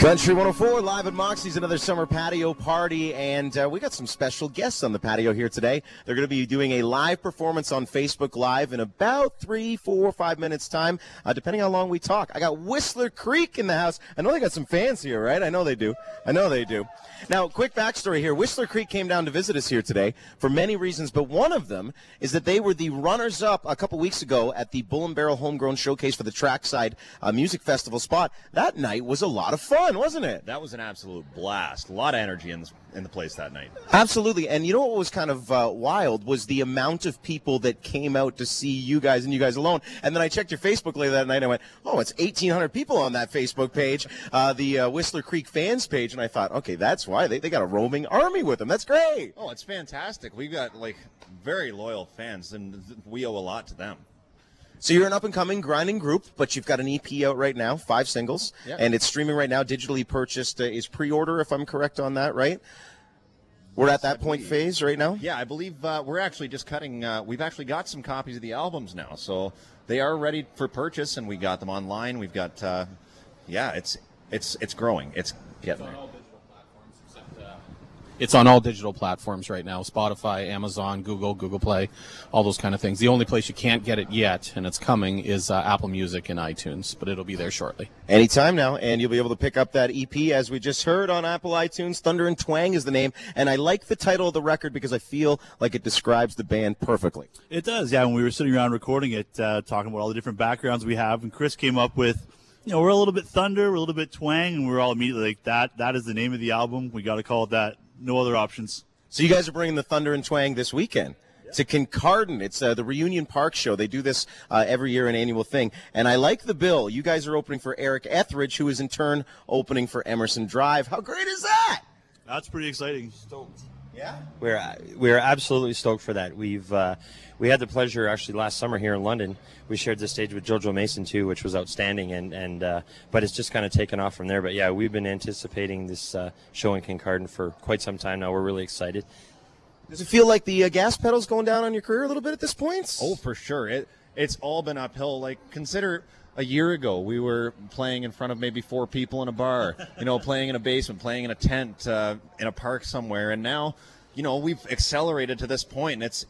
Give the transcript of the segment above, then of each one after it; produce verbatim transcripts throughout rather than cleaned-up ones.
Country one oh four, live at Moxie's, another summer patio party, and uh, we got some special guests on the patio here today. They're going to be doing a live performance on Facebook Live in about three, four, five minutes' time, uh, depending how long we talk. I got Whistler Creek in the house. I know they got some fans here, right? I know they do. I know they do. Now, quick backstory here. Whistler Creek came down to visit us here today for many reasons, but one of them is that they were the runners-up a couple weeks ago at the Bull and Barrel Homegrown Showcase for the Trackside uh, Music Festival spot. That night was a lot of fun, wasn't it? That was an absolute blast. A lot of energy in, this, in the place that night. Absolutely. And you know what was kind of uh, wild was the amount of people that came out to see you guys and you guys alone. And then I checked your Facebook later that night and I went, oh, it's eighteen hundred people on that Facebook page, uh, the uh, Whistler Creek fans page. And I thought, okay, that's why. They, they got a roaming army with them. That's great. Oh, it's fantastic. We've got, like, very loyal fans, and we owe a lot to them. So you're an up-and-coming, grinding group, but you've got an E P out right now, five singles, yeah. And it's streaming right now, digitally purchased. Uh, is pre-order, if I'm correct on that, right? We're yes, at that I point believe. phase right now? Yeah, I believe uh, we're actually just cutting uh, – we've actually got some copies of the albums now, so they are ready for purchase, and we got them online. We've got uh, – yeah, it's it's it's growing. It's getting there. It's on all digital platforms right now, Spotify, Amazon, Google, Google Play, all those kind of things. The only place you can't get it yet, and it's coming, is uh, Apple Music and iTunes, but it'll be there shortly. Anytime now, and you'll be able to pick up that E P, as we just heard, on Apple iTunes. Thunder and Twang is the name, and I like the title of the record because I feel like it describes the band perfectly. It does, yeah. When we were sitting around recording it, uh, talking about all the different backgrounds we have, and Chris came up with, you know, we're a little bit Thunder, we're a little bit Twang, and we're all immediately like, that, that is the name of the album. We got to call it that. No other options. So you guys are bringing the Thunder and Twang this weekend yeah. to Kincardine. It's uh, the Reunion Park show. They do this uh, every year, an annual thing. And I like the bill. You guys are opening for Eric Ethridge, who is in turn opening for Emerson Drive. How great is that? That's pretty exciting. Stoked. Yeah, we're we're absolutely stoked for that. We've uh, we had the pleasure actually last summer here in London. We shared the stage with Jojo Mason too, which was outstanding. And and uh, but it's just kind of taken off from there. But yeah, we've been anticipating this uh, show in Kincardine for quite some time now. We're really excited. Does it feel like the uh, gas pedal's going down on your career a little bit at this point? Oh, for sure. It it's all been uphill. Like consider. A year ago, we were playing in front of maybe four people in a bar, you know, playing in a basement, playing in a tent, uh, in a park somewhere. And now, you know, we've accelerated to this point, and it's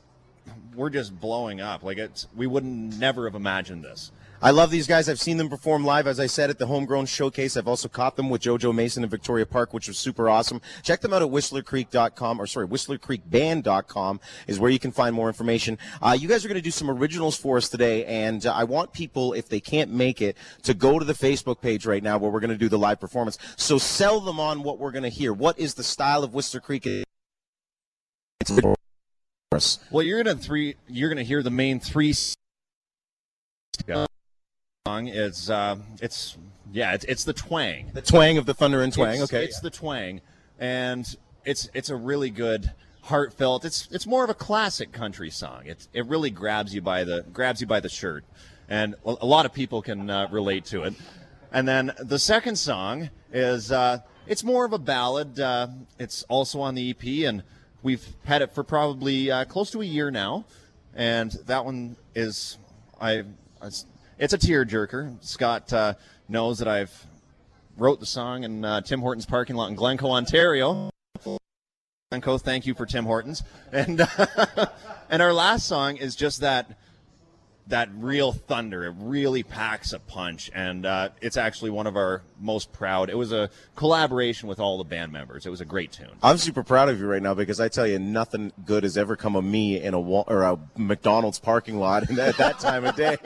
we're just blowing up. Like it's we wouldn't never have imagined this. I love these guys. I've seen them perform live, as I said, at the Homegrown Showcase. I've also caught them with Jojo Mason in Victoria Park, which was super awesome. Check them out at Whistler Creek dot com, or sorry, Whistler Creek Band dot com is where you can find more information. Uh, you guys are going to do some originals for us today, and uh, I want people, if they can't make it, to go to the Facebook page right now where we're going to do the live performance. So sell them on what we're going to hear. What is the style of Whistler Creek? It's well, you're going to three. You're going to hear the main three. Uh, It's uh, it's yeah, it's it's the twang, the twang of the Thunder and Twang. It's, okay, it's yeah. the twang, and it's it's a really good, heartfelt. It's it's more of a classic country song. It it really grabs you by the grabs you by the shirt, and a lot of people can uh, relate to it. And then the second song is uh, it's more of a ballad. Uh, it's also on the E P, and we've had it for probably uh, close to a year now. And that one is I. It's, It's a tearjerker. Scott uh, knows that I've wrote the song in uh, Tim Hortons parking lot in Glencoe, Ontario. Glencoe, thank you for Tim Hortons. And uh, and our last song is just that that real thunder. It really packs a punch, and uh, it's actually one of our most proud. It was a collaboration with all the band members. It was a great tune. I'm super proud of you right now because I tell you, nothing good has ever come of me in a or a McDonald's parking lot at that time of day.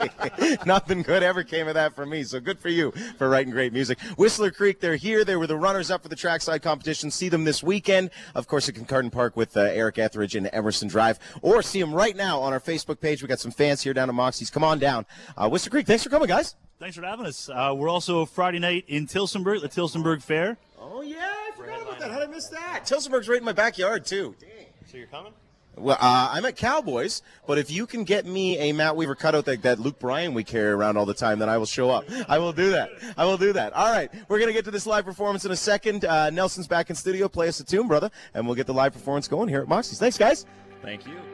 Nothing good ever came of that for me. So good for you for writing great music. Whistler Creek, they're here. They were the runners-up for the Trackside competition. See them this weekend, of course, at Kincardine Park with uh, Eric Ethridge and Emerson Drive, or see them right now on our Facebook page. We got some fans here down at Moxie. Come on down. Uh, Whistler Creek, thanks for coming, guys. Thanks for having us. Uh, we're also Friday night in Tilsonburg, the Tilsonburg Fair. Oh, yeah, I forgot about that. How did I miss that? Tilsonburg's right in my backyard, too. Dang. So you're coming? Well, uh, I'm at Cowboys, but if you can get me a Matt Weaver cutout that, that Luke Bryan we carry around all the time, then I will show up. I will do that. I will do that. All right, we're going to get to this live performance in a second. Uh, Nelson's back in studio. Play us a tune, brother, and we'll get the live performance going here at Moxie's. Thanks, guys. Thank you.